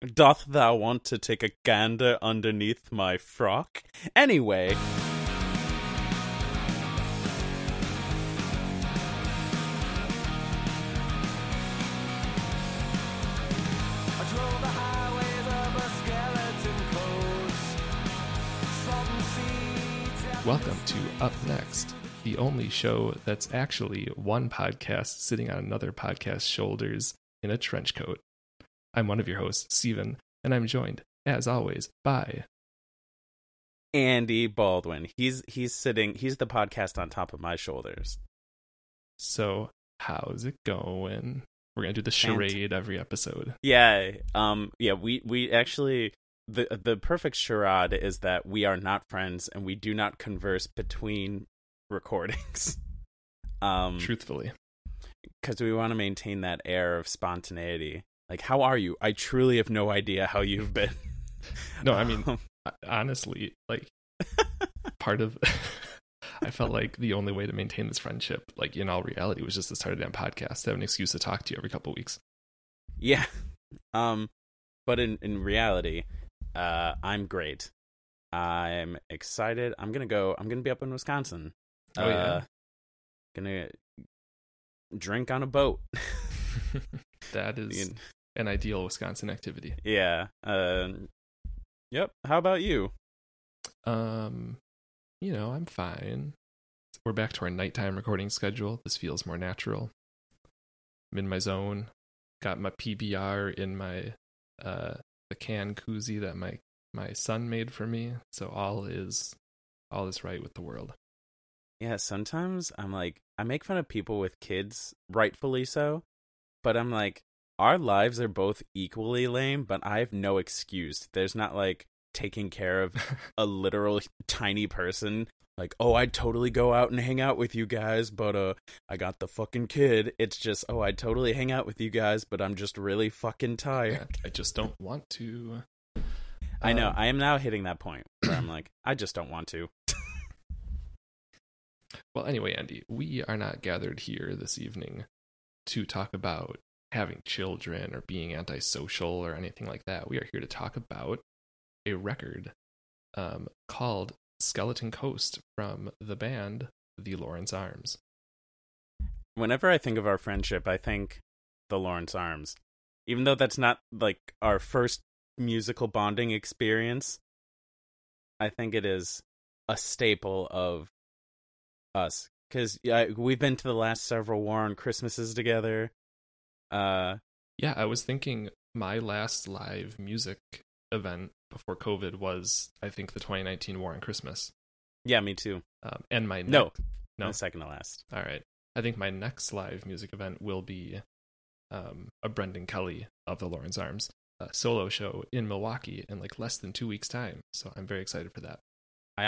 Doth thou want to take a gander underneath my frock? Anyway. Welcome to Up Next, the only show that's actually one podcast sitting on another podcast's shoulders in a trench coat. I'm one of your hosts, Steven, and I'm joined, as always, by... Andy Baldwin. He's the podcast on top of my shoulders. So, how's it going? We're going to do the charade every episode. Yeah, we actually... The perfect charade is that we are not friends and we do not converse between recordings. Truthfully. Because we want to maintain that air of spontaneity. Like, how are you? I truly have no idea how you've been. No, I mean, honestly, like, part of... I felt like the only way to maintain this friendship, like, in all reality, was just to start a damn podcast, to have an excuse to talk to you every couple weeks. Yeah. But in reality... I'm great. I'm excited. I'm gonna be up in Wisconsin. Oh yeah. Gonna drink on a boat. That is an ideal Wisconsin activity. Yeah. Yep. How about you? You know, I'm fine. We're back to our nighttime recording schedule. This feels more natural. I'm in my zone. Got my PBR in my the can koozie that my son made for me, so all is right with the world. Yeah, sometimes I'm like, I make fun of people with kids, rightfully so, but I'm like, our lives are both equally lame, but I have no excuse. There's not like taking care of a literal tiny person. Like, oh, I'd totally go out and hang out with you guys, but I got the fucking kid. It's just, oh, I'd totally hang out with you guys, but I'm just really fucking tired. Yeah, I just don't want to. I know. I am now hitting that point where I'm like, I just don't want to. Well, anyway, Andy, we are not gathered here this evening to talk about having children or being antisocial or anything like that. We are here to talk about a record called Skeleton Coast from the band The Lawrence Arms. Whenever I think of our friendship, I think The Lawrence Arms. Even though that's not like our first musical bonding experience, I think it is a staple of us. Because we've been to the last several War on Christmases together. Yeah, I was thinking my last live music event before COVID was, I think, the 2019 War on Christmas. Yeah, me too. And my second to last. All right, I think my next live music event will be a Brendan Kelly of the Lawrence Arms solo show in Milwaukee in like less than 2 weeks' time. So I'm very excited for that. I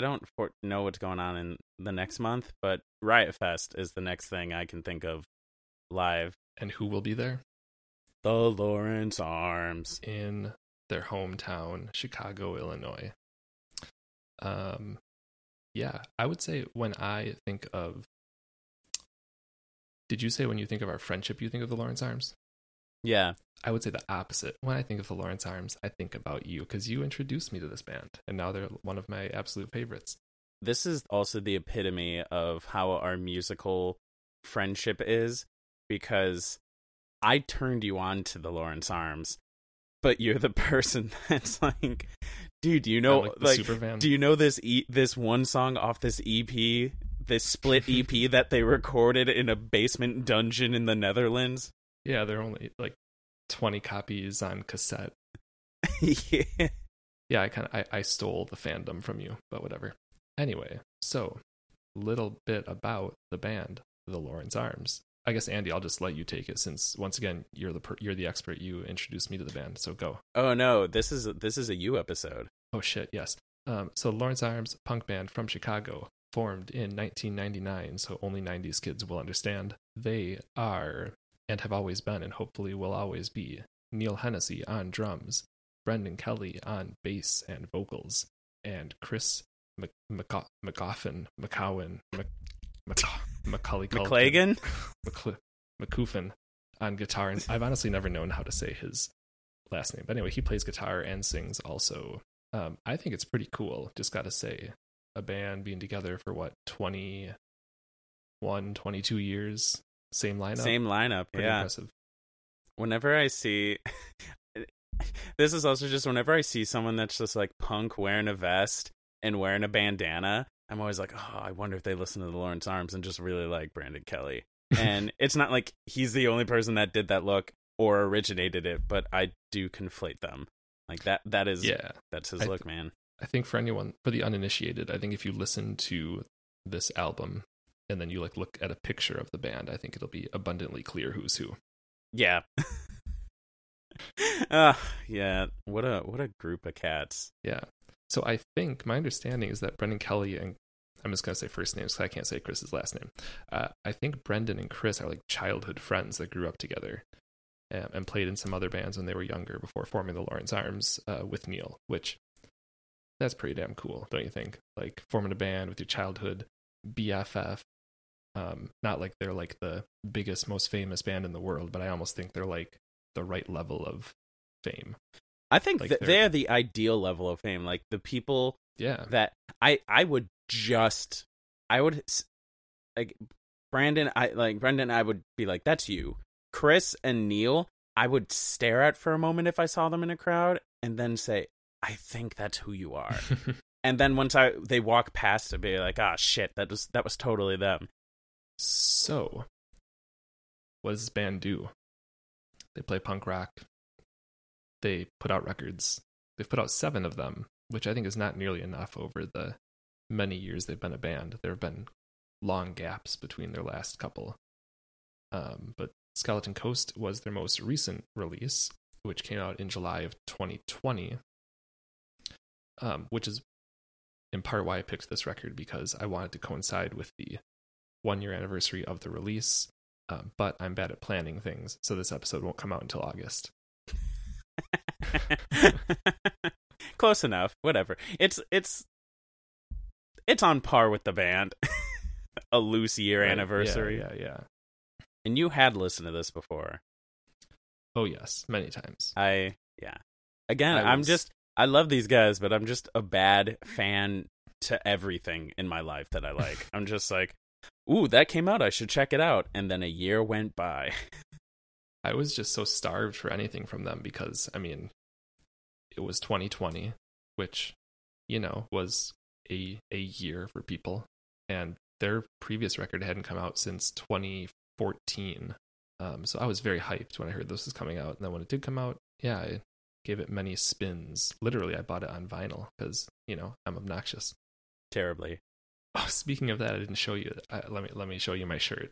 don't know what's going on in the next month, but Riot Fest is the next thing I can think of live. And who will be there? The Lawrence Arms in their hometown, Chicago, Illinois. Yeah, I would say when I think of... Did you say when you think of our friendship, you think of the Lawrence Arms? Yeah. I would say the opposite. When I think of the Lawrence Arms, I think about you, because you introduced me to this band, and now they're one of my absolute favorites. This is also the epitome of how our musical friendship is, because I turned you on to the Lawrence Arms. But you're the person that's like, dude, you know, do you know this one song off this EP, this split EP that they recorded in a basement dungeon in the Netherlands? Yeah, they're only like 20 copies on cassette. Yeah. Yeah, I stole the fandom from you, but whatever. Anyway, so little bit about the band, the Lawrence Arms. I guess, Andy, I'll just let you take it since, once again, you're the expert. You introduced me to the band, so go. Oh, no, this is a you episode. Oh, shit, yes. So Lawrence Arms, punk band from Chicago, formed in 1999, so only 90s kids will understand. They are, and have always been, and hopefully will always be, Neil Hennessy on drums, Brendan Kelly on bass and vocals, and Chris McCuffin on guitar, and I've honestly never known how to say his last name. But anyway, he plays guitar and sings also. I think it's pretty cool. Just got to say, a band being together for what, 21, 22 years, same lineup, pretty impressive. Whenever I see, this is also just whenever I see someone that's just like punk wearing a vest and wearing a bandana, I'm always like, oh, I wonder if they listen to the Lawrence Arms and just really like Brendan Kelly. And it's not like he's the only person that did that look or originated it, but I do conflate them. Like that is, yeah, that's his look, man. I think for the uninitiated, I think if you listen to this album and then you like look at a picture of the band, I think it'll be abundantly clear who's who. Yeah. Yeah. What a group of cats. Yeah. So I think my understanding is that Brendan Kelly and, I'm just going to say first names because I can't say Chris's last name. I think Brendan and Chris are like childhood friends that grew up together and played in some other bands when they were younger before forming the Lawrence Arms with Neil, which that's pretty damn cool, don't you think? Like forming a band with your childhood BFF. Not like they're like the biggest, most famous band in the world, but I almost think they're like the right level of fame. I think like they're the ideal level of fame. Like the people that Brendan, I would be like, that's you. Chris and Neil, I would stare at for a moment if I saw them in a crowd and then say, I think that's who you are. And then once they walk past, I'd be like, ah, shit, that was totally them. So what does this band do? They play punk rock. They put out records. They've put out 7 of them, which I think is not nearly enough over the many years they've been a band. There have been long gaps between their last couple. But Skeleton Coast was their most recent release, which came out in July of 2020, which is in part why I picked this record, because I wanted to coincide with the 1-year anniversary of the release, but I'm bad at planning things, so this episode won't come out until August. Close enough. Whatever. It's on par with the band. A loose year anniversary. Yeah. And you had listened to this before. Oh yes, many times. I love these guys, but I'm just a bad fan to everything in my life that I like. I'm just like, ooh, that came out, I should check it out. And then a year went by. I was just so starved for anything from them because, I mean, it was 2020, which, you know, was a year for people. And their previous record hadn't come out since 2014. So I was very hyped when I heard this was coming out. And then when it did come out, yeah, I gave it many spins. Literally, I bought it on vinyl because, you know, I'm obnoxious. Terribly. Oh, speaking of that, I didn't show you. Let me show you my shirt.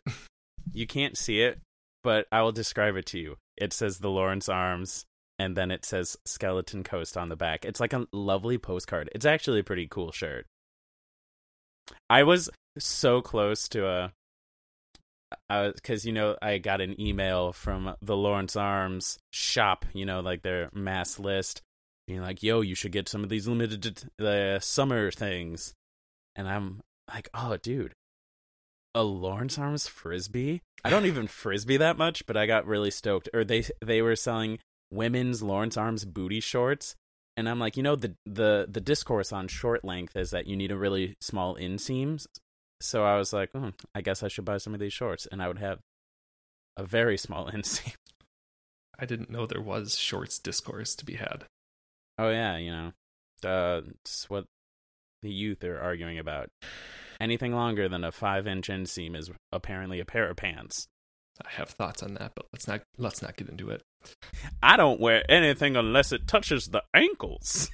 You can't see it, but I will describe it to you. It says The Lawrence Arms, and then it says Skeleton Coast on the back. It's like a lovely postcard. It's actually a pretty cool shirt. I was so close to because, you know, I got an email from the Lawrence Arms shop, you know, like their mass list, being like, yo, you should get some of these limited summer things. And I'm like, oh, dude, a Lawrence Arms Frisbee? I don't even Frisbee that much, but I got really stoked. Or they were selling women's Lawrence Arms booty shorts. And I'm like, you know, the discourse on short length is that you need a really small inseams. So I was like, I guess I should buy some of these shorts. And I would have a very small inseam. I didn't know there was shorts discourse to be had. Oh, yeah, you know. It's what the youth are arguing about. Anything longer than a 5-inch inseam is apparently a pair of pants. I have thoughts on that, but let's not get into it. I don't wear anything unless it touches the ankles.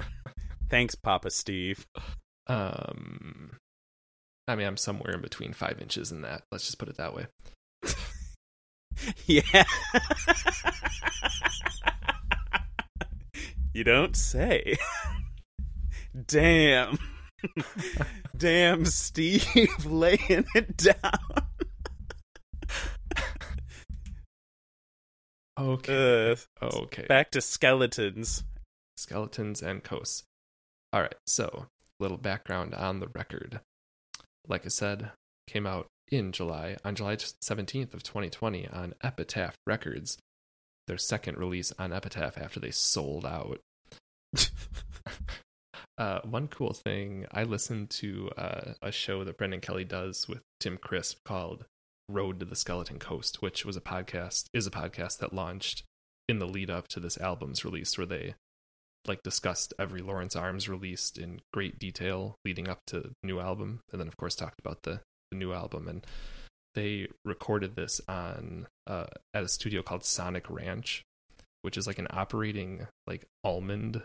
Thanks, Papa Steve. I mean, I'm somewhere in between 5 inches and that. Let's just put it that way. Yeah. You don't say. Damn. Damn, Steve, laying it down. Okay. Back to skeletons and coasts. All right. So, little background on the record. Like I said, came out on July 17th of 2020 on Epitaph Records, their second release on Epitaph after they sold out. One cool thing, I listened to a show that Brendan Kelly does with Tim Crisp called Road to the Skeleton Coast, which was a podcast that launched in the lead up to this album's release, where they discussed every Lawrence Arms released in great detail leading up to the new album, and then of course talked about the new album. And they recorded this on at a studio called Sonic Ranch, which is an operating almond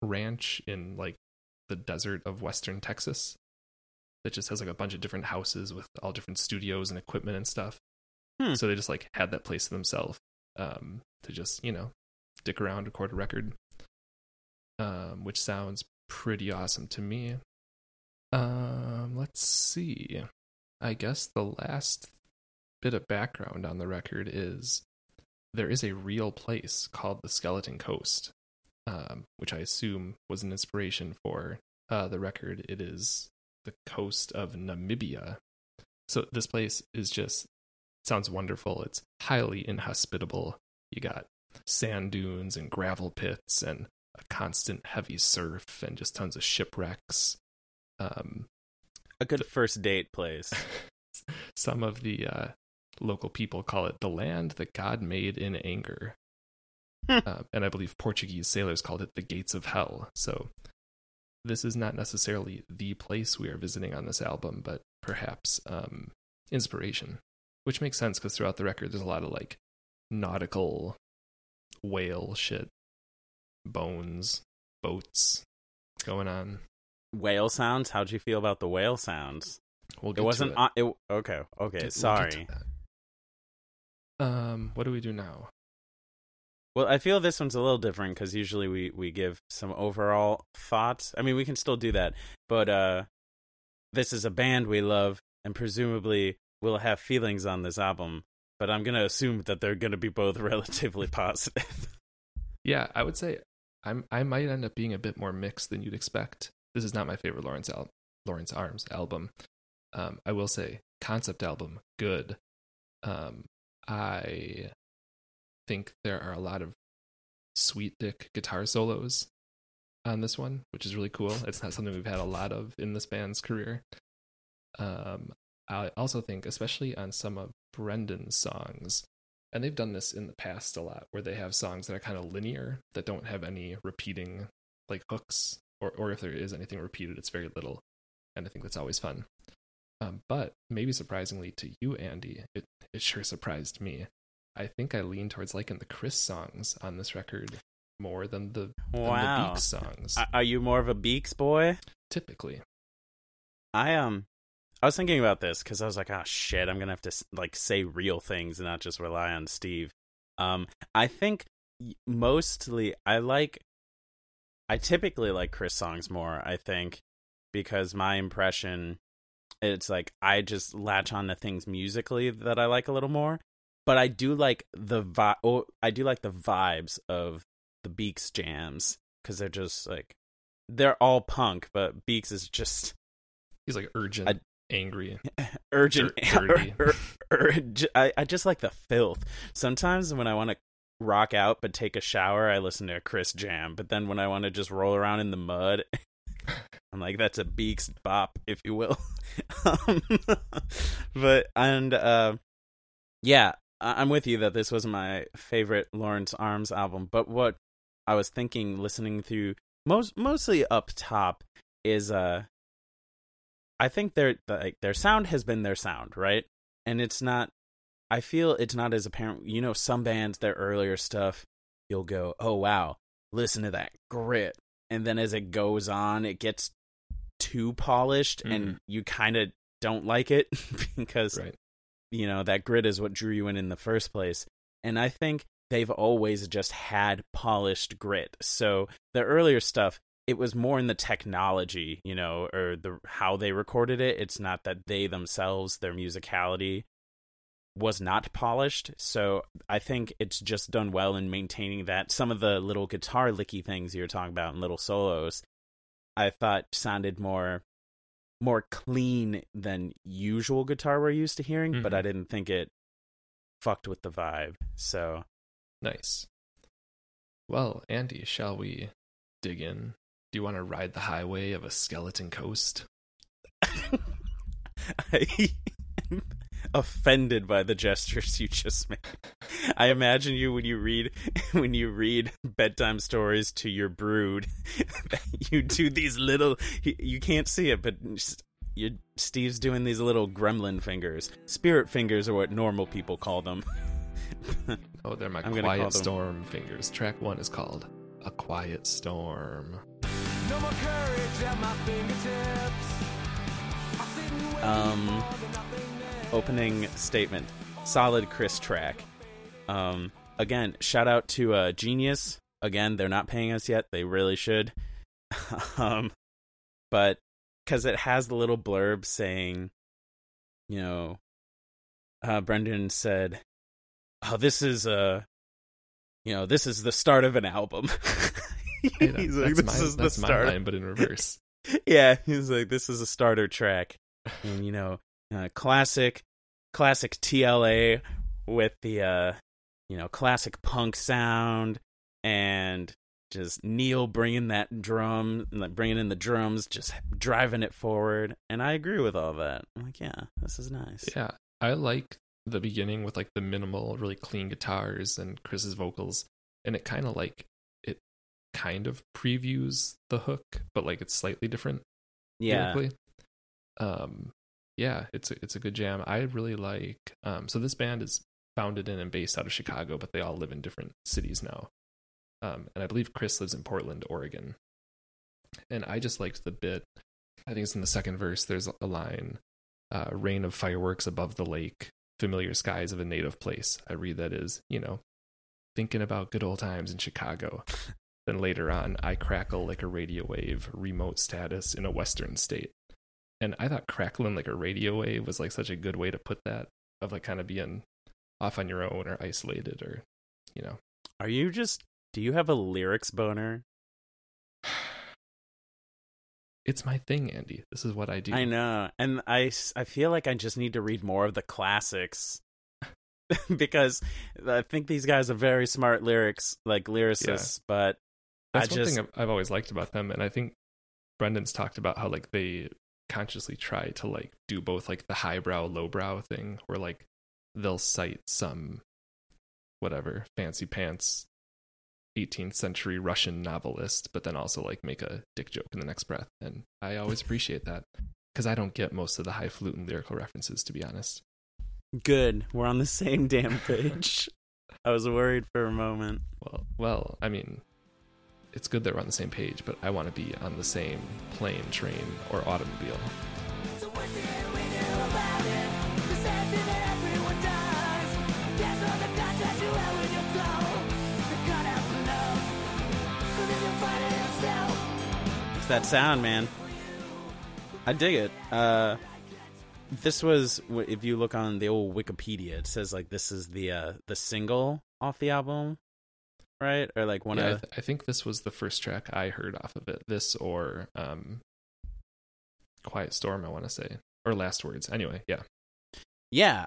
ranch in the desert of western Texas that just has a bunch of different houses with all different studios and equipment and stuff. So they just had that place to themselves to just dick around, record a record, which sounds pretty awesome to me. Let's see, I guess the last bit of background on the record is there is a real place called the Skeleton Coast, which I assume was an inspiration for the record. It is the coast of Namibia. So this place is just, sounds wonderful. It's highly inhospitable. You got sand dunes and gravel pits and a constant heavy surf and just tons of shipwrecks. A good first date place. Some of the local people call it the land that God made in anger. And I believe Portuguese sailors called it the gates of hell. So this is not necessarily the place we are visiting on this album, but perhaps inspiration, which makes sense because throughout the record there's a lot of nautical whale shit, bones, boats going on. Whale sounds? How'd you feel about the whale sounds? We'll get it wasn't to it. Okay, sorry. We'll what do we do now? Well, I feel this one's a little different because usually we give some overall thoughts. I mean, we can still do that, but this is a band we love, and presumably we'll have feelings on this album, but I'm going to assume that they're going to be both relatively positive. Yeah, I would say I might end up being a bit more mixed than you'd expect. This is not my favorite Lawrence Arms album. I will say, concept album, good. I think there are a lot of sweet dick guitar solos on this one, which is really cool. It's not something we've had a lot of in this band's career. I also think, especially on some of Brendan's songs, and they've done this in the past a lot, where they have songs that are kind of linear, that don't have any repeating hooks, or if there is anything repeated, it's very little, and I think that's always fun. But maybe surprisingly to you, Andy, it sure surprised me. I think I lean towards liking the Chris songs on this record more than the Beaks songs. Are you more of a Beaks boy? Typically. I was thinking about this because I was like, oh shit, I'm gonna have to say real things and not just rely on Steve. I think mostly I typically like Chris songs more. I think because my impression, it's I just latch on to things musically that I like a little more. But I do like the vibes of the Beaks jams because they're just they're all punk, but Beaks is just he's urgent, angry, urgent, dirty. I just like the filth. Sometimes when I want to rock out but take a shower, I listen to a Chris jam. But then when I want to just roll around in the mud, I'm like, that's a Beaks bop, if you will. Yeah. I'm with you that this was my favorite Lawrence Arms album, but what I was thinking listening through mostly up top is I think their sound has been their sound, right? And I feel it's not as apparent. Some bands, their earlier stuff, you'll go, oh wow, listen to that grit, and then as it goes on it gets too polished and you kind of don't like it because right. That grit is what drew you in the first place. And I think they've always just had polished grit. So the earlier stuff, it was more in the technology, or how they recorded it. It's not that they themselves, their musicality was not polished. So I think it's just done well in maintaining that. Some of the little guitar licky things you were talking about and little solos, I thought sounded more clean than usual guitar we're used to hearing, but I didn't think it fucked with the vibe. So Nice. Well, Andy, shall we dig in? Do you want to ride the highway of a skeleton coast? I am offended by the gestures you just made. I imagine you when you read bedtime stories to your brood, that you do these little. You can't see it, but Steve's doing these little gremlin fingers. Spirit fingers are what normal people call them. Oh, they're my quiet storm fingers. Track 1 is called A Quiet Storm. No more courage at my fingertips. Opening statement. Solid Chris track. Again, shout out to Genius. Again, they're not paying us yet. They really should. But because it has the little blurb saying, you know, Brendan said, oh, this is the start of an album. He's like, this is the start, but in reverse. Yeah, he's like, this is a starter track, and you know, classic TLA with the classic punk sound, and just Neil bringing that drum, like bringing in the drums, just driving it forward. And I agree with all that. I'm like, yeah, this is nice. Yeah, I like the beginning with like the minimal, really clean guitars and Chris's vocals, and it kind of previews the hook, but like it's slightly different. Yeah. Lyrically. Yeah, it's a good jam. I really like. So this band is founded in and based out of Chicago, but they all live in different cities now. And I believe Chris lives in Portland, Oregon. And I just liked the bit. I think it's in the second verse. There's a line: "Rain of fireworks above the lake, familiar skies of a native place." I read that as, you know, thinking about good old times in Chicago. Then later on, I crackle like a radio wave, remote status in a western state. And I thought crackling like a radio wave was like such a good way to put that, of like kind of being off on your own or isolated, or, you know. Do you have a lyrics boner? It's my thing, Andy. This is what I do. I know. And I feel like I just need to read more of the classics. Because I think these guys are very smart lyricists, yeah. But That's one thing I've always liked about them, and I think Brendan's talked about how like they consciously try to like do both like the highbrow, lowbrow thing, where like they'll cite some whatever fancy pants 18th century Russian novelist, but then also like make a dick joke in the next breath. And I always appreciate that, because I don't get most of the highfalutin lyrical references, to be honest. Good, we're on the same damn page. I was worried for a moment. Well, I mean, it's good that we're on the same page, but I want to be on the same plane, train, or automobile. So what did we do about it? The sad thing that everyone does. There's all the contact you have in your soul. The God out for love. Who didn't find it himself? It's that sound, man. I dig it. This was, if you look on the old Wikipedia, it says like this is the single off the album, right? Or like one of. I think this was the first track I heard off of it. This or Quiet Storm, I want to say, or Last Words. Anyway, yeah. Yeah,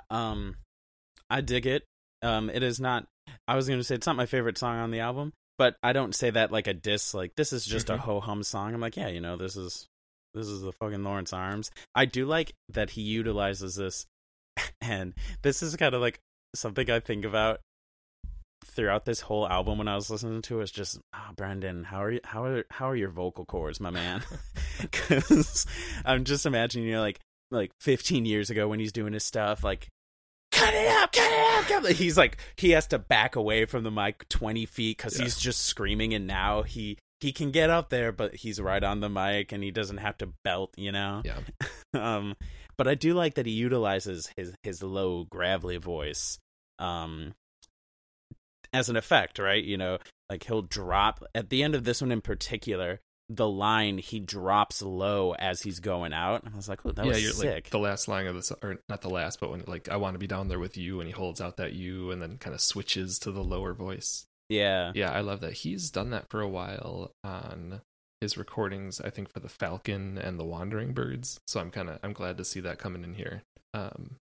I dig it. It is not. I was going to say it's not my favorite song on the album, but I don't say that like a diss. Like this is just a ho hum song. I'm like, yeah, you know, this is. This is the fucking Lawrence Arms. I do like that he utilizes this, and this is kind of like something I think about throughout this whole album when I was listening to it. It's just, Brendan, how are your vocal cords, my man? Because I'm just imagining, you know, like 15 years ago when he's doing his stuff, like cut it out. He's like he has to back away from the mic 20 feet because he's just screaming, and now he can get up there, but he's right on the mic and he doesn't have to belt, you know? Yeah. But I do like that he utilizes his low, gravelly voice as an effect, right? You know, like he'll drop, at the end of this one in particular, the line, he drops low as he's going out. And I was like, oh, that was sick. Like, the last line of this, or not the last, but when like, I want to be down there with you, and he holds out that you and then kind of switches to the lower voice. Yeah, I love that. He's done that for a while on his recordings, I think, for the Falcon and the Wandering Birds. So I'm glad to see that coming in here.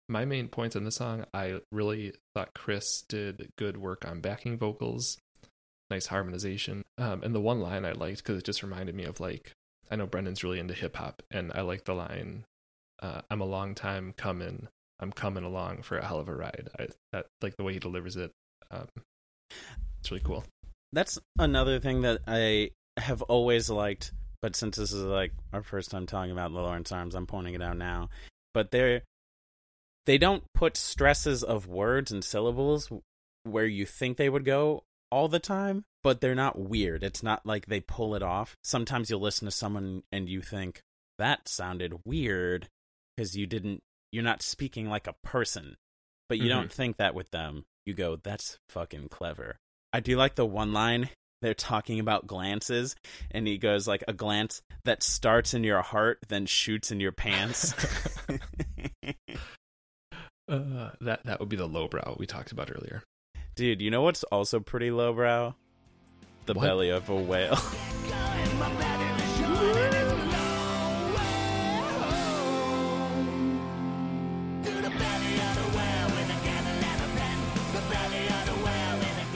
My main points on this song, I really thought Chris did good work on backing vocals, nice harmonization. And the one line I liked, because it just reminded me of, like, I know Brendan's really into hip hop, and I like the line, I'm a long time coming, I'm coming along for a hell of a ride. I like the way he delivers it. It's really cool. That's another thing that I have always liked, but since this is like our first time talking about The Lawrence Arms, I'm pointing it out now. But they don't put stresses of words and syllables where you think they would go all the time, but they're not weird. It's not like they pull it off. Sometimes you'll listen to someone and you think, that sounded weird, because you're not speaking like a person, but you don't think that with them. You go, that's fucking clever. I do like the one line, they're talking about glances, and he goes like, a glance that starts in your heart, then shoots in your pants. That would be the lowbrow we talked about earlier. Dude, you know what's also pretty lowbrow? The belly of a whale.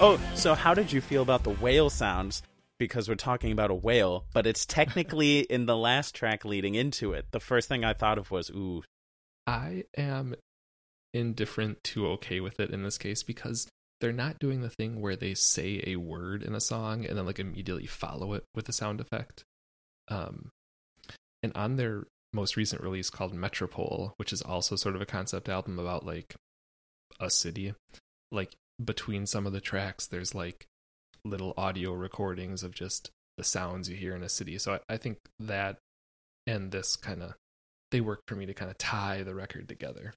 Oh, so how did you feel about the whale sounds? Because we're talking about a whale, but it's technically in the last track leading into it. The first thing I thought of was, ooh. I am indifferent to okay with it in this case, because they're not doing the thing where they say a word in a song and then like immediately follow it with a sound effect. And on their most recent release called Metropole, which is also sort of a concept album about like a city, like between some of the tracks there's like little audio recordings of just the sounds you hear in a city. So I think that and this kind of, they work for me to kind of tie the record together.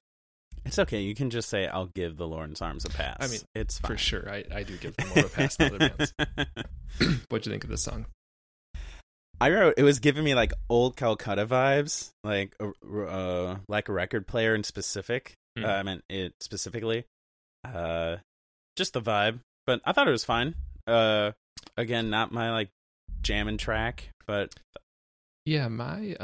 It's okay, you can just say I'll give The Lawrence Arms a pass. I mean, it's fine. For sure. I do give them more a pass than other bands. What'd you think of this song? I wrote, it was giving me like old Calcutta vibes, like a record player in specific. I meant it specifically. Just the vibe, but I thought it was fine. Again, not my like jamming track, but yeah, my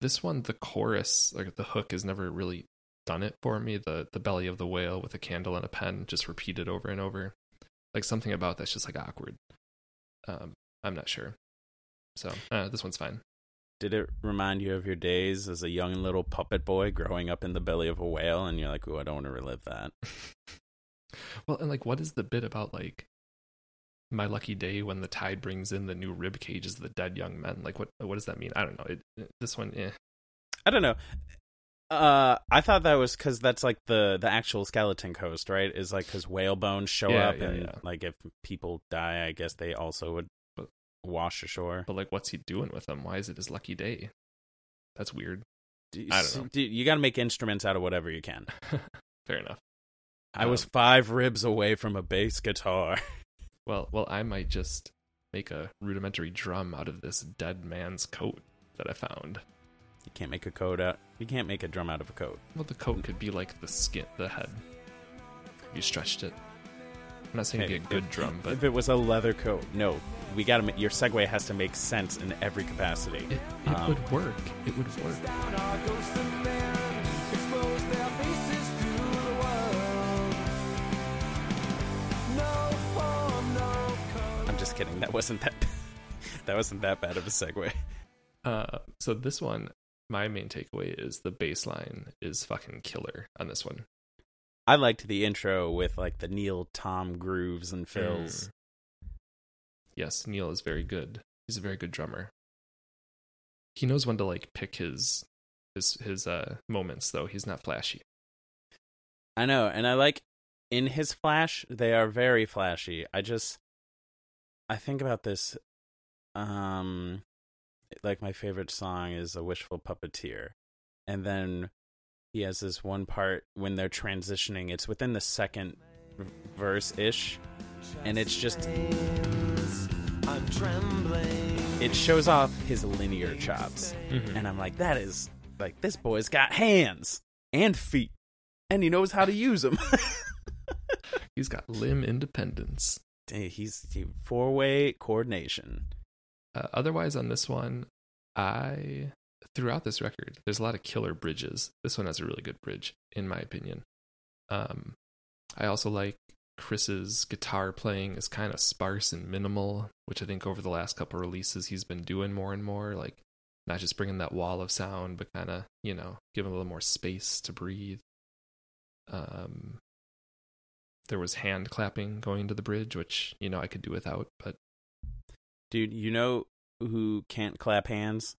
this one, the chorus, like the hook, has never really done it for me. The belly of the whale with a candle and a pen, just repeated over and over, like something about that's just like awkward. I'm not sure, so this one's fine. Did it remind you of your days as a young little puppet boy growing up in the belly of a whale? And you're like, oh, I don't want to relive that. Well, and like, what is the bit about like my lucky day when the tide brings in the new rib cages of the dead young men? Like, what does that mean? I don't know. This one, eh. I don't know. I thought that was because that's like the actual Skeleton Coast, right? Is like because whale bones show up and like if people die, I guess they also would wash ashore. But like, what's he doing with them? Why is it his lucky day? That's weird. I don't know. Dude, you got to make instruments out of whatever you can. Fair enough. I was 5 ribs away from a bass guitar. Well, I might just make a rudimentary drum out of this dead man's coat that I found. You can't make a coat out. You can't make a drum out of a coat. Well, the coat could be like the skin, the head. You stretched it. I'm not saying it'd be a good drum, but if it was a leather coat, no. We got to. Your segue has to make sense in every capacity. It would work. It would work. I'm just kidding. That wasn't that bad of a segue. So this one, my main takeaway is the bass line is fucking killer on this one. I liked the intro with like the Neil tom grooves and fills. Yes, Neil is very good. He's a very good drummer. He knows when to like pick his moments, though. He's not flashy. I know, and I like in his flash, they are very flashy. I think about this like my favorite song is A Wishful Puppeteer. And then he has this one part when they're transitioning. It's within the second verse-ish. And it's just... I'm trembling. It shows off his linear chops. And I'm like, that is... Like, this boy's got hands and feet. And he knows how to use them. He's got limb independence. He's 4-way coordination. Otherwise, on this one, throughout this record, there's a lot of killer bridges. This one has a really good bridge, in my opinion. I also like Chris's guitar playing is kind of sparse and minimal, which I think over the last couple releases he's been doing more and more, like not just bringing that wall of sound, but kind of, you know, giving a little more space to breathe. There was hand clapping going into the bridge, which, you know, I could do without, but... Dude, you know who can't clap hands?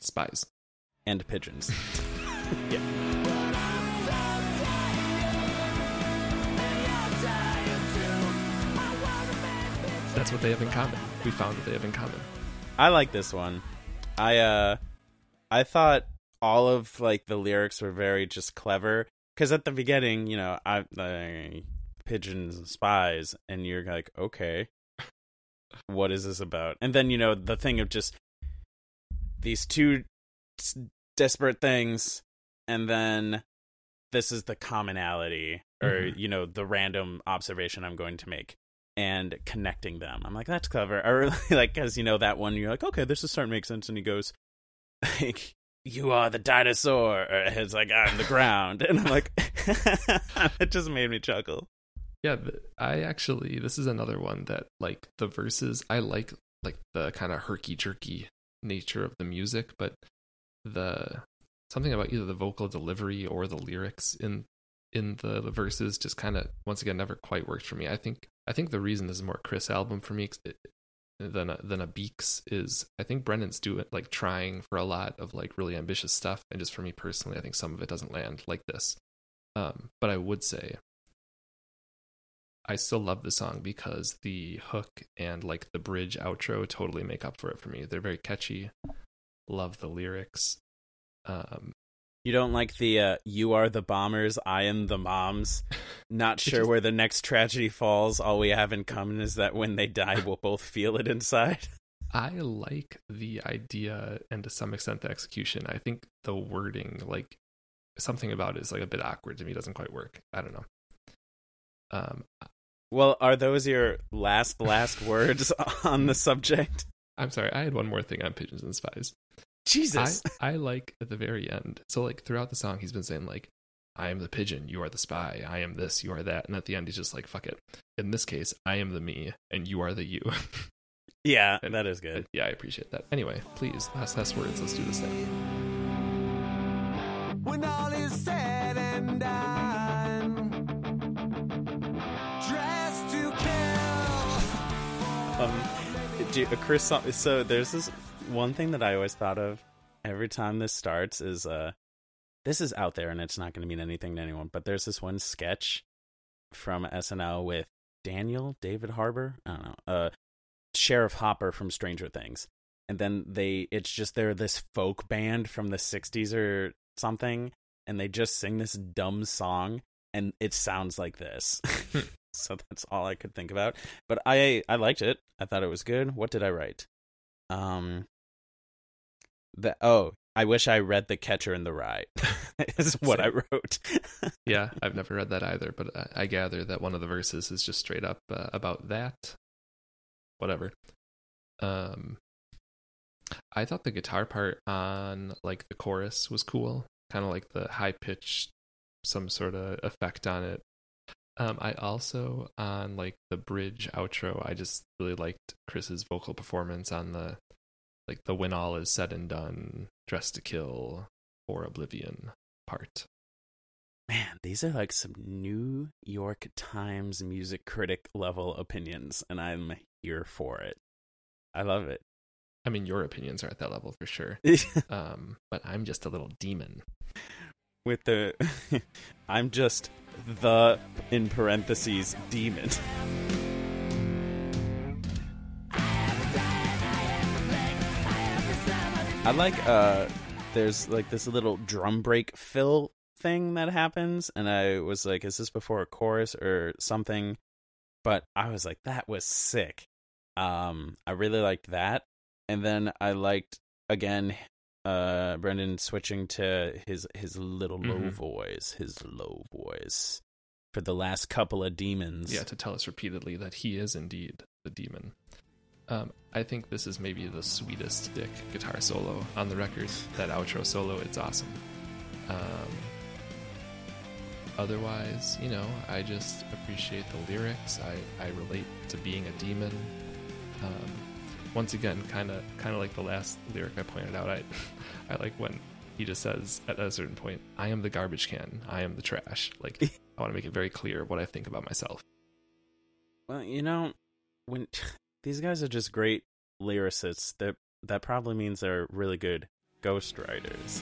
Spies. And pigeons. Yeah. That's what they have in common. We found what they have in common. I like this one. I thought all of like the lyrics were very just clever, because at the beginning, you know, I pigeons and spies, and you're like, okay, what is this about? And then, you know, the thing of just these two disparate things, and then this is the commonality, or you know, the random observation I'm going to make, and connecting them. I'm like, that's clever. I really like, because, you know, that one, you're like, okay, this is starting to make sense. And he goes, like, you are the dinosaur. And it's like, I'm the ground. And I'm like, it just made me chuckle. Yeah, this is another one that, like, the verses, I like the kind of herky-jerky nature of the music, but the something about either the vocal delivery or the lyrics in the verses just kind of, once again, never quite worked for me. I think the reason this is more a Chris album for me than a Beaks is I think Brendan's doing, like, trying for a lot of, like, really ambitious stuff, and just for me personally, I think some of it doesn't land like this. But I would say I still love the song because the hook and, like, the bridge outro totally make up for it for me. They're very catchy. Love the lyrics. You don't like the you are the bombers, I am the moms. Not sure where the next tragedy falls. All we have in common is that when they die, we'll both feel it inside. I like the idea and to some extent the execution. I think the wording, like, something about it is, like, a bit awkward to me. It doesn't quite work. I don't know. Well, are those your last words on the subject? I'm sorry. I had one more thing on Pigeons and Spies. Jesus. I like at the very end. So, like, throughout the song, he's been saying, like, I am the pigeon, you are the spy, I am this, you are that. And at the end, he's just like, fuck it. In this case, I am the me, and you are the you. Yeah, and that is good. Yeah, I appreciate that. Anyway, please, last words, let's do this thing. When all is said and done, dressed to kill. Chris, so there's this one thing that I always thought of every time this starts is, this is out there and it's not going to mean anything to anyone, but there's this one sketch from SNL with David Harbour, I don't know, Sheriff Hopper from Stranger Things. And then they're this folk band from the 60s or something, and they just sing this dumb song, and it sounds like this. So that's all I could think about. But I liked it. I thought it was good. What did I write? I wish I read The Catcher in the Rye is what I wrote. Yeah, I've never read that either, but I gather that one of the verses is just straight up about that. Whatever. I thought the guitar part on, like, the chorus was cool. Kind of like the high pitch, some sort of effect on it. I also, on, like, the bridge outro, I just really liked Chris's vocal performance on the, like, the when all is said and done, dressed to kill, or oblivion part. Man, these are, like, some New York Times music critic level opinions, and I'm here for it. I love it. I mean, your opinions are at that level for sure. But I'm just a little demon. With the... I'm just... the, in parentheses, demon. I like, there's, like, this little drum break fill thing that happens, and I was like, is this before a chorus or something? But I was like, that was sick. I really liked that. And then I liked, again, Brendan switching to his little low voice for the last couple of demons, to tell us repeatedly that he is indeed the demon. I think this is maybe the sweetest Dick guitar solo on the record. That outro solo, it's awesome. Otherwise, you know, I just appreciate the lyrics. I relate to being a demon. Once again, kind of like the last lyric I pointed out, I like when he just says at a certain point, I am the garbage can, I am the trash. Like, I want to make it very clear what I think about myself. Well, you know, when these guys are just great lyricists, that probably means they're really good ghostwriters.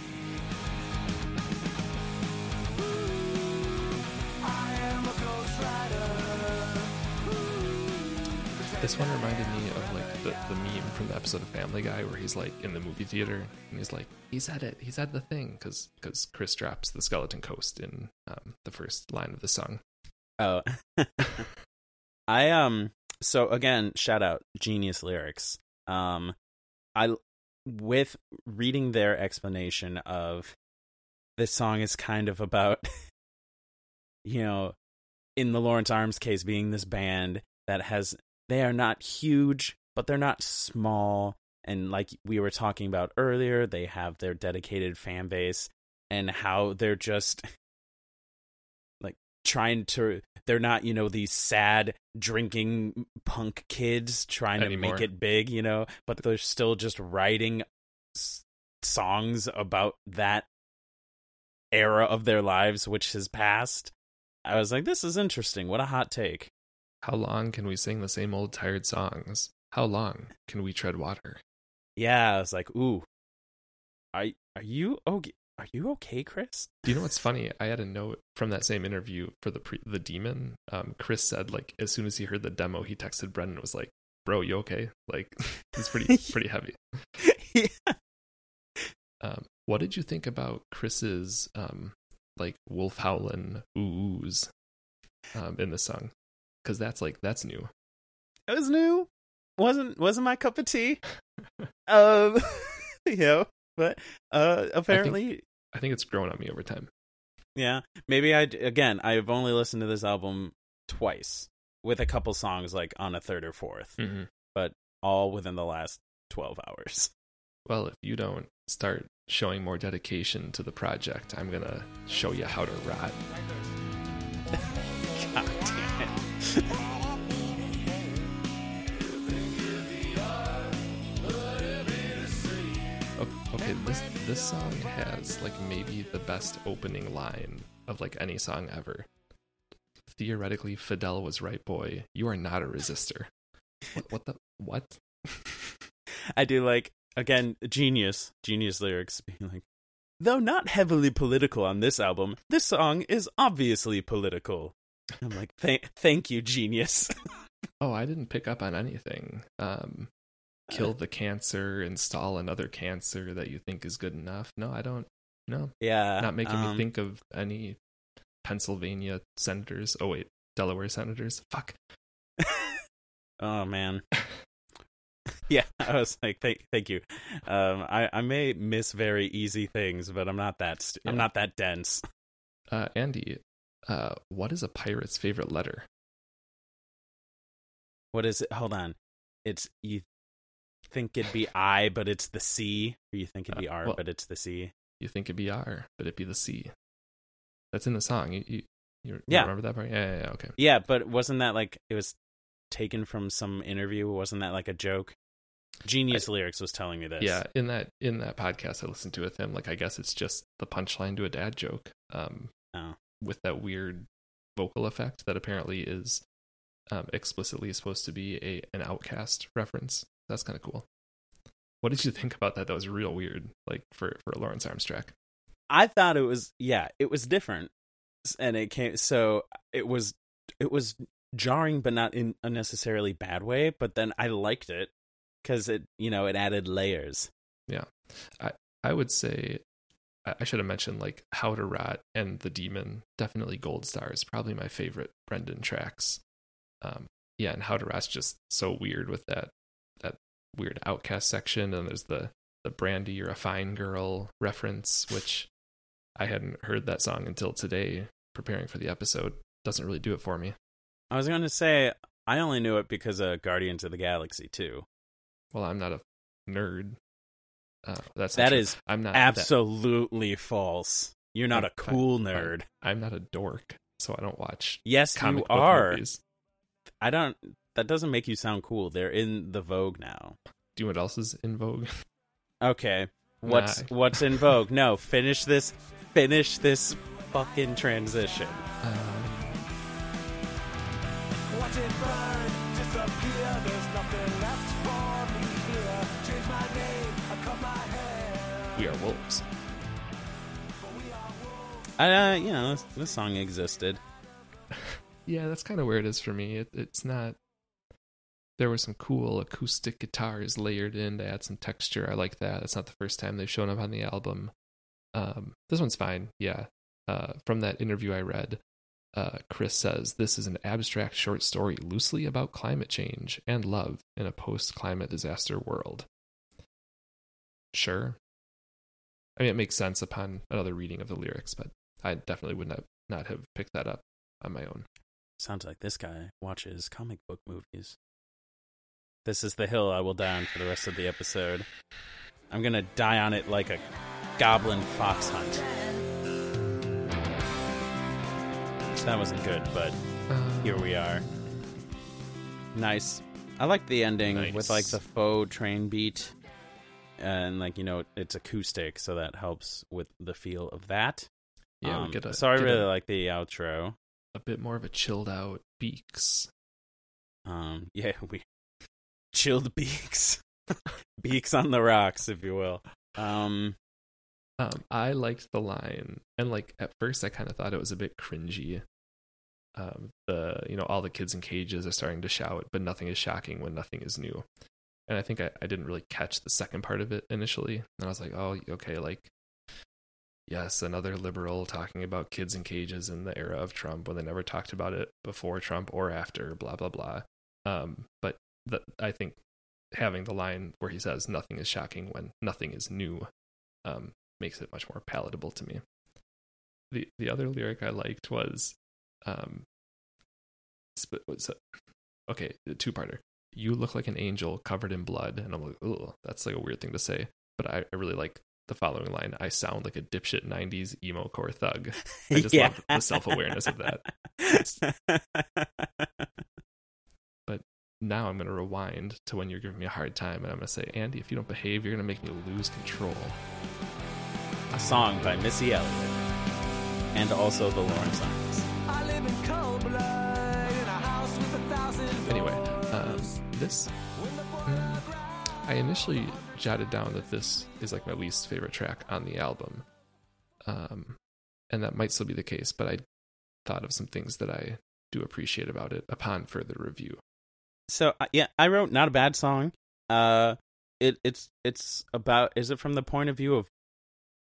This one reminded me of like the meme from the episode of Family Guy where he's like in the movie theater and he's like, he said it, he said the thing, because Chris drops the Skeleton Coast in the first line of the song. Oh, so again, shout out, genius lyrics. I with reading their explanation of this song is kind of about, you know, in the Lawrence Arms case being this band that has. They are not huge, but they're not small. And like we were talking about earlier, they have their dedicated fan base and how they're just like trying to, they're not, you know, these sad drinking punk kids trying anymore. To make it big, you know, but they're still just writing songs about that era of their lives, which has passed. I was like, this is interesting. What a hot take. How long can we sing the same old tired songs? How long can we tread water? Yeah, I was like, ooh, are you okay, Chris? Do you know what's funny? I had a note from that same interview for the demon. Chris said, like, as soon as he heard the demo, he texted Brendan and was like, bro, you okay? Like, it's pretty heavy. Yeah. What did you think about Chris's like wolf howlin' oohs in this song? Because that's new. It was new. Wasn't my cup of tea. You know, but apparently I think it's grown on me over time. Yeah, maybe I've only listened to this album twice with a couple songs like on a third or fourth, mm-hmm. but all within the last 12 hours. Well, if you don't start showing more dedication to the project, I'm going to show you how to rot. God damn it. Okay, this song has like maybe the best opening line of like any song ever. Theoretically, Fidel was right, boy. You are not a resistor. What? I do like, again, genius lyrics being like, though not heavily political on this album, this song is obviously political. I'm like, thank you, genius. Oh, I didn't pick up on anything. Kill the cancer, install another cancer that you think is good enough. No, I don't. No. Yeah. Not making me think of any Pennsylvania senators. Oh, wait. Delaware senators. Fuck. Oh, man. Yeah, I was like, thank you. I may miss very easy things, but I'm not that I'm not that dense. Andy. What is a pirate's favorite letter? What is it? Hold on. It's, you think it'd be I, but it's the C. Or you think it'd be R, but it's the C. You think it'd be R, but it'd be the C. That's in the song. You remember that part? Yeah, okay. Yeah, but wasn't that like, it was taken from some interview? Wasn't that like a joke? Genius lyrics was telling me this. Yeah, in that podcast I listened to with him, like, I guess it's just the punchline to a dad joke. With that weird vocal effect that apparently is explicitly supposed to be an Outcast reference. That's kind of cool. What did you think about that? That was real weird, like for a Lawrence Arms track. I thought it was, it was different, and it came, so it was jarring, but not in a necessarily bad way. But then I liked it because it, you know, it added layers. Yeah, I would say. I should have mentioned like How to Rot and The Demon, definitely gold stars, probably my favorite Brendan tracks. And How to Rot's just so weird with that weird Outcast section, and there's the Brandy You're a Fine Girl reference, which I hadn't heard that song until today preparing for the episode. Doesn't really do it for me. I was going to say I only knew it because of Guardians of the Galaxy 2. well, I'm not a nerd. I'm not absolutely false. You're not a cool nerd. I'm not a dork, so I don't watch. Yes, comic you are. Movies. I don't. That doesn't make you sound cool. They're in the vogue now. Do you know what else is in vogue? Okay, what's in vogue? No, finish this fucking transition. Watch it burn, disappear. There's nothing left for me here. Change my name, I cut my hair. We are wolves. You know, this song existed. Yeah, that's kind of where it is for me. It's not. There were some cool acoustic guitars layered in to add some texture. I like that. It's not the first time they've shown up on the album. This one's fine. Yeah. From that interview I read, Chris says this is an abstract short story loosely about climate change and love in a post-climate disaster world. Sure. I mean, it makes sense upon another reading of the lyrics, but I definitely would not have picked that up on my own. Sounds like this guy watches comic book movies. This is the hill I will die on for the rest of the episode. I'm going to die on it like a goblin fox hunt. That wasn't good, but here we are. Nice. I like the ending with like the faux train beat. And like, you know, it's acoustic, so that helps with the feel of that. Yeah, I really like the outro. A bit more of a chilled out Beaks. Yeah, we chilled Beaks. Beaks on the rocks, if you will. I liked the line, and like at first I kind of thought it was a bit cringy. All the kids in cages are starting to shout, but nothing is shocking when nothing is new. And I think I didn't really catch the second part of it initially. And I was like, oh, okay, like, yes, another liberal talking about kids in cages in the era of Trump when they never talked about it before Trump or after, blah, blah, blah. But I think having the line where he says nothing is shocking when nothing is new makes it much more palatable to me. The other lyric I liked was, two-parter. You look like an angel covered in blood. And I'm like, oh, that's like a weird thing to say. But I really like the following line. I sound like a dipshit 90s emo core thug. I just love the self-awareness of that. But now I'm going to rewind to when you're giving me a hard time. And I'm going to say, Andy, if you don't behave, you're going to make me lose control. A song by Missy Elliott. And also The Lawrence Arms. I live in cold blood in a house with 1,000 Anyway. I initially jotted down that this is like my least favorite track on the album, and that might still be the case, but I thought of some things that I do appreciate about it upon further review. So yeah, I wrote not a bad song. It's about, is it from the point of view of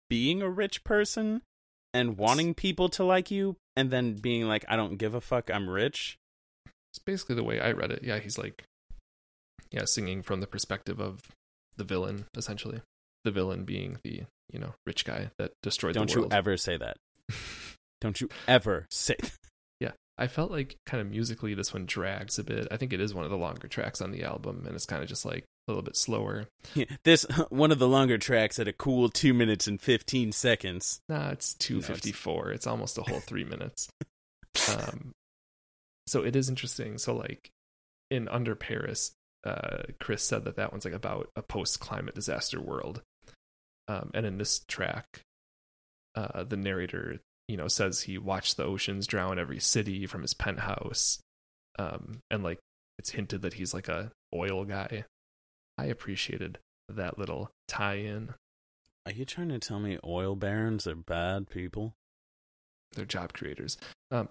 being a rich person and wanting people to like you, and then being like, I don't give a fuck, I'm rich. Basically the way I read it. Yeah, he's like, yeah, singing from the perspective of the villain, essentially. The villain being the, you know, rich guy that destroyed the world. Don't you ever say that. Don't you ever say that. Yeah, I felt like kind of musically this one drags a bit. I think it is one of the longer tracks on the album, and it's kind of just like a little bit slower. Yeah, this one of the longer tracks at a cool 2 minutes and 15 seconds. Nah, it's 2:54. No, it's almost a whole 3 minutes. So it is interesting. So like in Under Paris, Chris said that one's like about a post-climate disaster world. And in this track, the narrator, you know, says he watched the oceans drown every city from his penthouse. And like it's hinted that he's like a oil guy. I appreciated that little tie-in. Are you trying to tell me oil barons are bad people? They're job creators.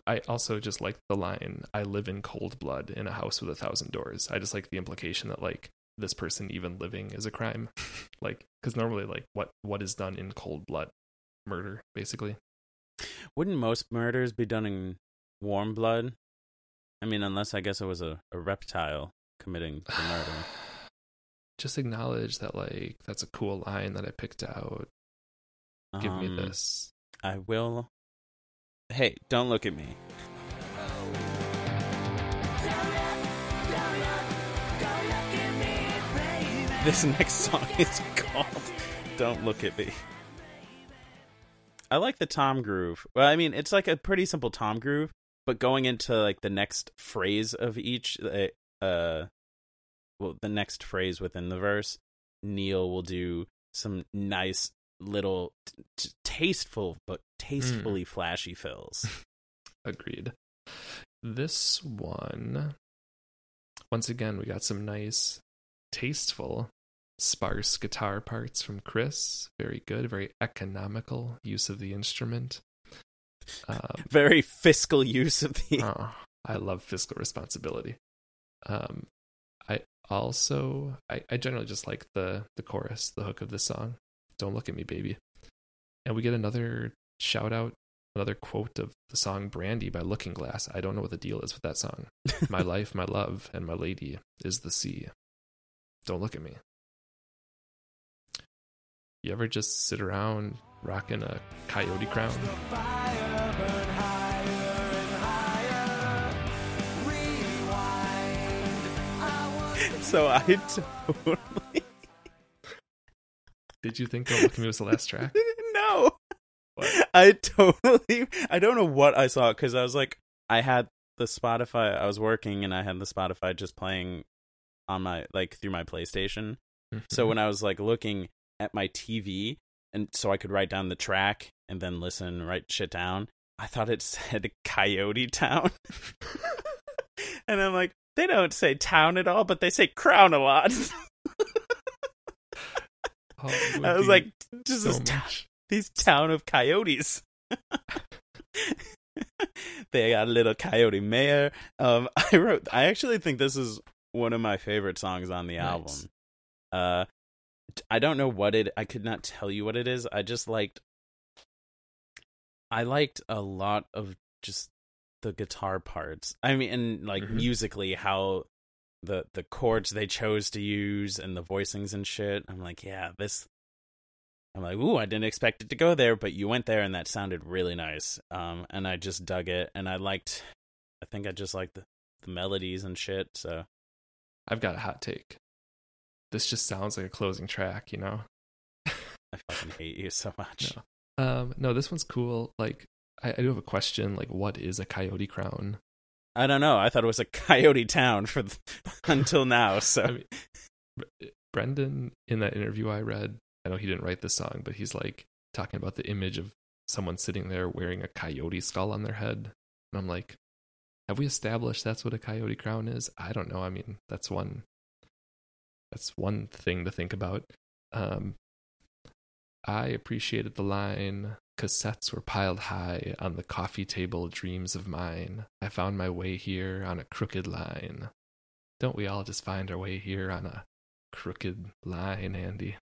I also just like the line, I live in cold blood in a house with 1,000 doors. I just like the implication that like this person even living is a crime. Like, because normally like what is done in cold blood? Murder, basically. Wouldn't most murders be done in warm blood? I mean, unless I guess it was a reptile committing the murder. Just acknowledge that like that's a cool line that I picked out. Give me this. I will. Hey, don't look at me. This next song is called Don't Look at Me. I like the tom groove. Well, I mean, it's like a pretty simple tom groove, but going into like the next phrase of each, the next phrase within the verse, Neil will do some nice little tasteful, but tastefully flashy fills. Agreed. This one, once again, we got some nice, tasteful, sparse guitar parts from Chris. Very good, very economical use of the instrument. Very fiscal use of the... Oh, I love fiscal responsibility. I generally just like the chorus, the hook of the song. Don't look at me, baby. And we get another shout out, another quote of the song Brandy by Looking Glass. I don't know what the deal is with that song. My life, my love, and my lady is the sea. Don't look at me. You ever just sit around rocking a coyote crown? So I totally... Did you think Don't Look at Me was the last track? No. What? I don't know what I saw, because I was like, I had the Spotify, I was working and I had the Spotify just playing on my, like, through my PlayStation. Mm-hmm. So when I was like looking at my TV, and so I could write down the track and then listen, write shit down, I thought it said Coyote Town. And I'm like, they don't say town at all, but they say crown a lot. I was like, just so these town of coyotes. They got a little coyote mayor. I actually think this is one of my favorite songs on the album. I don't know what it... I could not tell you what it is. I just liked... I liked a lot of just the guitar parts. I mean, and like musically, how the chords they chose to use and the voicings and shit. I'm like, yeah, this... I'm like, ooh, I didn't expect it to go there, but you went there and that sounded really nice. And I just dug it. And I liked... I think I just liked the melodies and shit, so... I've got a hot take. This just sounds like a closing track, you know? I fucking hate you so much. No. No, this one's cool. Like, I do have a question. Like, what is a coyote crown? I don't know. I thought it was a coyote town until now. So, I mean, Brendan, in that interview I read, I know he didn't write this song, but he's like talking about the image of someone sitting there wearing a coyote skull on their head. And I'm like, have we established that's what a coyote crown is? I don't know. I mean, that's one... That's one thing to think about. I appreciated the line, cassettes were piled high on the coffee table, dreams of mine. I found my way here on a crooked line. Don't we all just find our way here on a crooked line, Andy?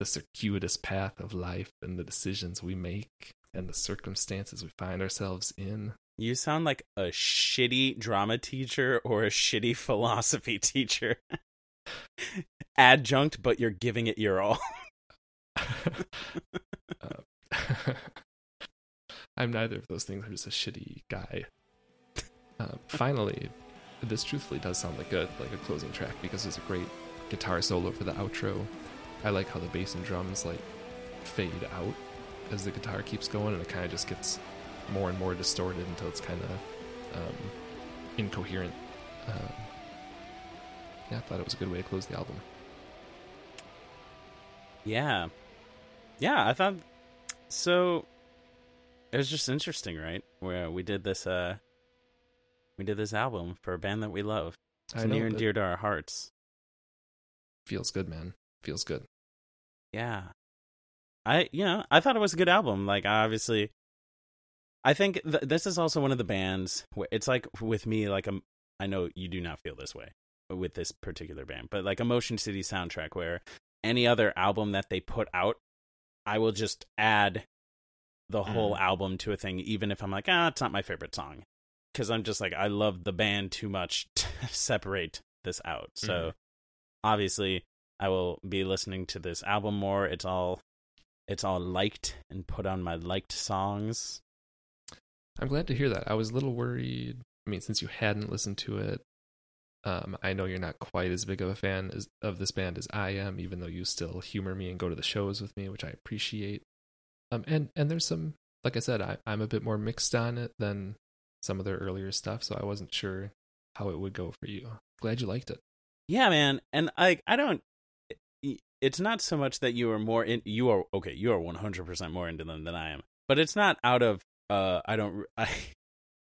The circuitous path of life and the decisions we make and the circumstances we find ourselves in. You sound like a shitty drama teacher or a shitty philosophy teacher. Adjunct, but you're giving it your all. I'm neither of those things. I'm just a shitty guy. Finally, this truthfully does sound like a closing track, because there's a great guitar solo for the outro. I like how the bass and drums like fade out as the guitar keeps going, and it kind of just gets more and more distorted until it's kind of incoherent. Yeah, I thought it was a good way to close the album. Yeah, I thought so. It was just interesting, right? Where we did this album for a band that we love. It's near and dear to our hearts. Feels good, man. Feels good. Yeah, I thought it was a good album. Like, obviously, I think this is also one of the bands. It's like with me, like I know you do not feel this way with this particular band, but like Emotion City soundtrack, where any other album that they put out, I will just add the whole album to a thing, even if I'm like, it's not my favorite song, because I'm just like, I love the band too much to separate this out. So obviously I will be listening to this album more. It's all liked and put on my liked songs. I'm glad to hear that. I was a little worried, I mean, since you hadn't listened to it, I know you're not quite as big of a fan of this band as I am, even though you still humor me and go to the shows with me, which I appreciate. And there's some, like I said, I'm a bit more mixed on it than some of their earlier stuff, so I wasn't sure how it would go for you. Glad you liked it. Yeah, man. And it's not so much that you are more in, you are 100% more into them than I am, but it's not out of, I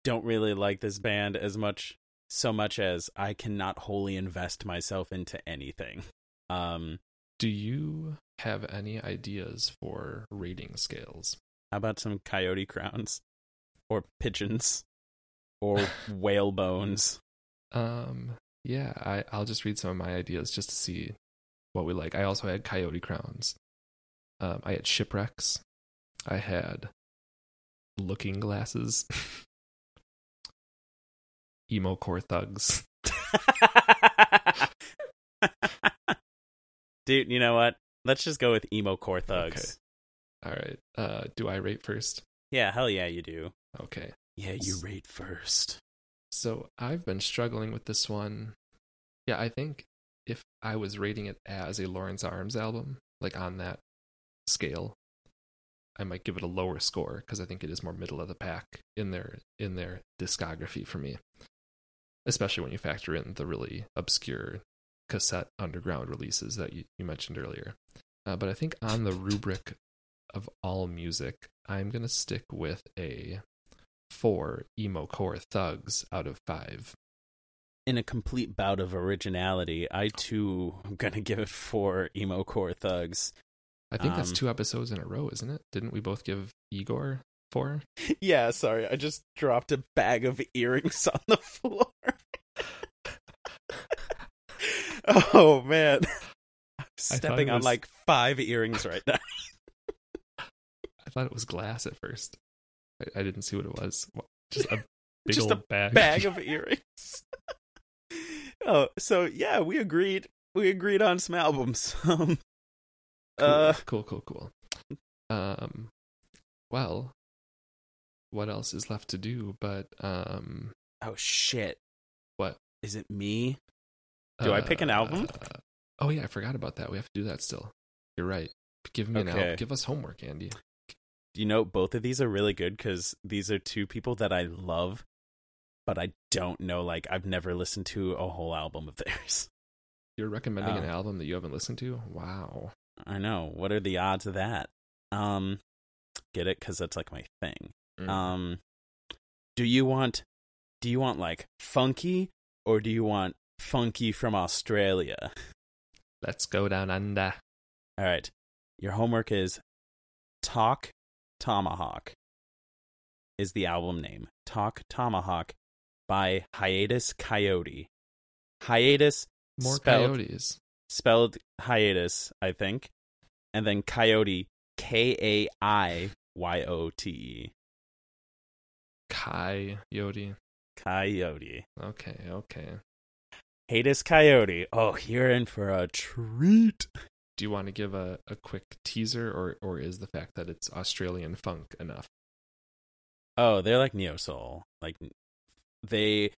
don't really like this band as much, so much as I cannot wholly invest myself into anything. Do you have any ideas for rating scales? How about some coyote crowns or pigeons or whale bones? Yeah, I'll just read some of my ideas just to see what we like. I also had coyote crowns. I had shipwrecks. I had looking glasses. Emo core thugs. Dude, you know what? Let's just go with emo core thugs. Okay. All right. Do I rate first? Yeah, hell yeah, you do. Okay. Yeah, you rate first. So I've been struggling with this one. Yeah, I think if I was rating it as a Lawrence Arms album, like on that scale, I might give it a lower score because I think it is more middle of the pack in their discography for me, especially when you factor in the really obscure cassette underground releases that you mentioned earlier. But I think on the rubric of all music, I'm going to stick with a 4 emo core thugs out of 5. In a complete bout of originality, I too am going to give it 4 emo core thugs. I think that's 2 episodes in a row, isn't it? Didn't we both give Igor 4? Yeah, sorry. I just dropped a bag of earrings on the floor. Oh, man. I'm stepping on 5 earrings right now. I thought it was glass at first. I didn't see what it was. Just a big old bag of earrings. Oh, so yeah, we agreed on some albums. Cool. Well, what else is left to do? But oh shit, what is it? Me? Do I pick an album? Oh yeah, I forgot about that. We have to do that still. You're right. Give me an album. Give us homework, Andy. You know, both of these are really good because these are 2 people that I love, but I don't know. Like, I've never listened to a whole album of theirs. You're recommending an album that you haven't listened to? Wow. I know. What are the odds of that? Get it? Because that's like my thing. Mm. Do you want like funky, or do you want funky from Australia? Let's go down under. All right. Your homework is Talk Tomahawk is the album name. Talk Tomahawk by Hiatus Kaiyote. Hiatus, more coyotes. Spelled hiatus, I think. And then coyote, Kaiyote. Coyote. Okay. Hiatus Kaiyote. Oh, you're in for a treat. Do you want to give a quick teaser, or is the fact that it's Australian funk enough? Oh, they're like neo soul. Like, they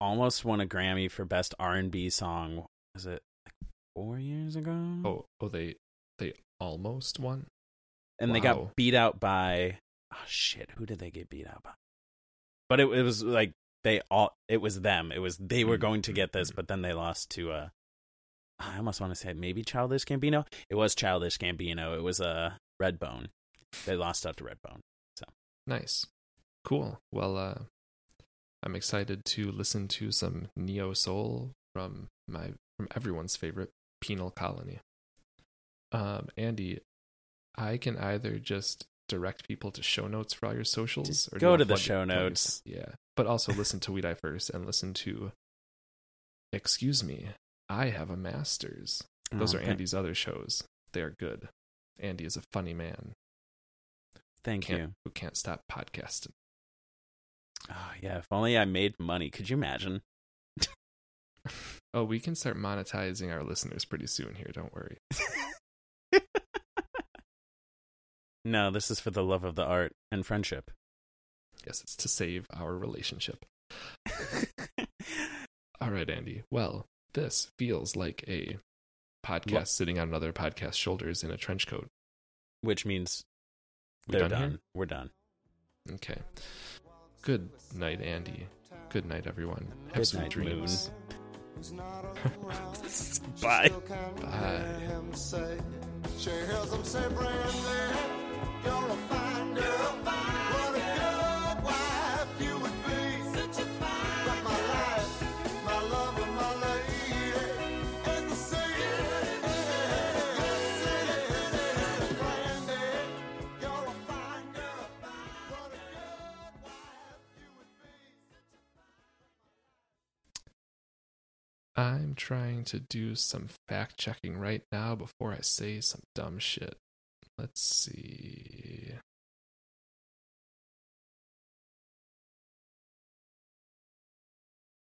almost won a Grammy for best R&B song. Was it like 4 years ago? Oh, they almost won, and wow. They got beat out by who did they get beat out by? But it was like it was them. It was they were going to get this, but then they lost to I almost want to say maybe Childish Gambino. It was Childish Gambino. It was Redbone. They lost out to Redbone. So nice, cool. Well, I'm excited to listen to some neo soul from everyone's favorite Penal Colony. Andy, I can either just direct people to show notes for all your socials, just or go to the show notes. Yeah, but also listen to We Die First and listen to. Excuse me. I have a master's. Those are Andy's other shows. They are good. Andy is a funny man. Thank you. Who can't stop podcasting. Oh, yeah. If only I made money. Could you imagine? Oh, we can start monetizing our listeners pretty soon here. Don't worry. No, this is for the love of the art and friendship. Yes, it's to save our relationship. all right, Andy, well, this feels like a podcast sitting on another podcast's shoulders in a trench coat. Which means they're done. We're done. Okay. Good night, Andy. Good night, everyone. Have good some night, dreams. Bye. Bye. I'm trying to do some fact-checking right now before I say some dumb shit. Let's see.